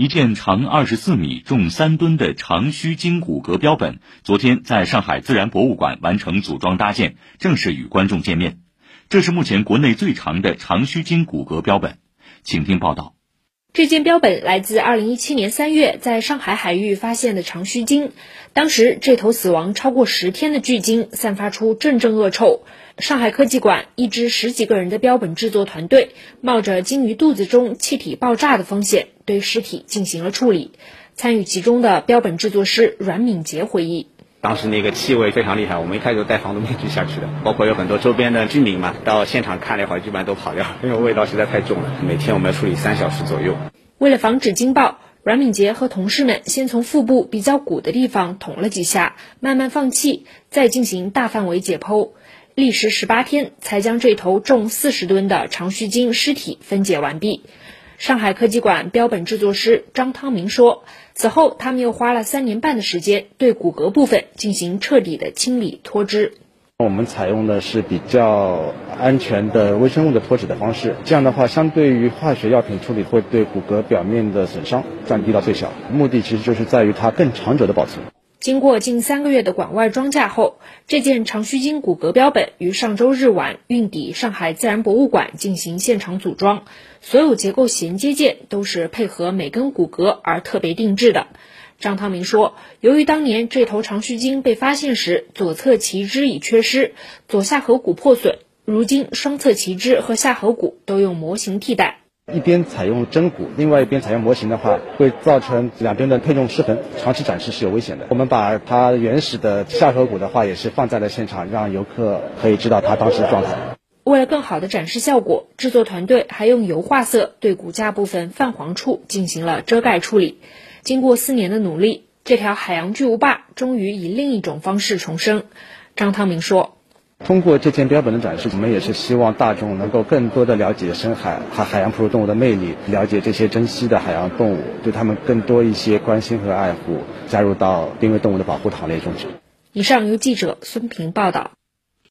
一件长24米、重3吨的长须鲸骨骼标本，昨天在上海自然博物馆完成组装搭建，正式与观众见面。这是目前国内最长的长须鲸骨骼标本。请听报道。这件标本来自2017年3月在上海海域发现的长须鲸，当时这头死亡超过10天的巨鲸散发出阵阵恶臭。上海科技馆一支10几个人的标本制作团队，冒着鲸鱼肚子中气体爆炸的风险，对尸体进行了处理。参与其中的标本制作师阮敏杰回忆，当时那个气味非常厉害，我们一开始都戴防毒面具下去的，包括有很多周边的居民嘛，到现场看了一会儿，基本上都跑掉，因为味道实在太重了。每天我们要处理3小时左右。为了防止惊爆，阮敏杰和同事们先从腹部比较鼓的地方捅了几下，慢慢放气，再进行大范围解剖，历时18天才将这头重40吨的长须鲸尸体分解完毕。上海科技馆标本制作师张汤明说，此后他们又花了3年半的时间对骨骼部分进行彻底的清理脱脂。我们采用的是比较安全的微生物的脱脂的方式，这样的话相对于化学药品处理会对骨骼表面的损伤降低到最小，目的其实就是在于它更长久的保存。经过近3个月的馆外装架后，这件长须鲸骨骼标本于上周日晚运抵上海自然博物馆进行现场组装，所有结构衔接件都是配合每根骨骼而特别定制的。张汤明说，由于当年这头长须鲸被发现时左侧鳍肢已缺失，左下颌骨破损，如今双侧鳍肢和下颌骨都用模型替代。一边采用真骨，另外一边采用模型的话，会造成两边的配重失衡，长期展示是有危险的。我们把它原始的下颌骨的话也是放在了现场，让游客可以知道它当时的状态。为了更好的展示效果，制作团队还用油画色对骨架部分泛黄处进行了遮盖处理。经过4年的努力，这条海洋巨无霸终于以另一种方式重生。张汤明说，通过这件标本的展示，我们也是希望大众能够更多的了解深海和海洋哺乳动物的魅力，了解这些珍稀的海洋动物，对他们更多一些关心和爱护，加入到濒危动物的保护行列中去。以上由记者孙平报道。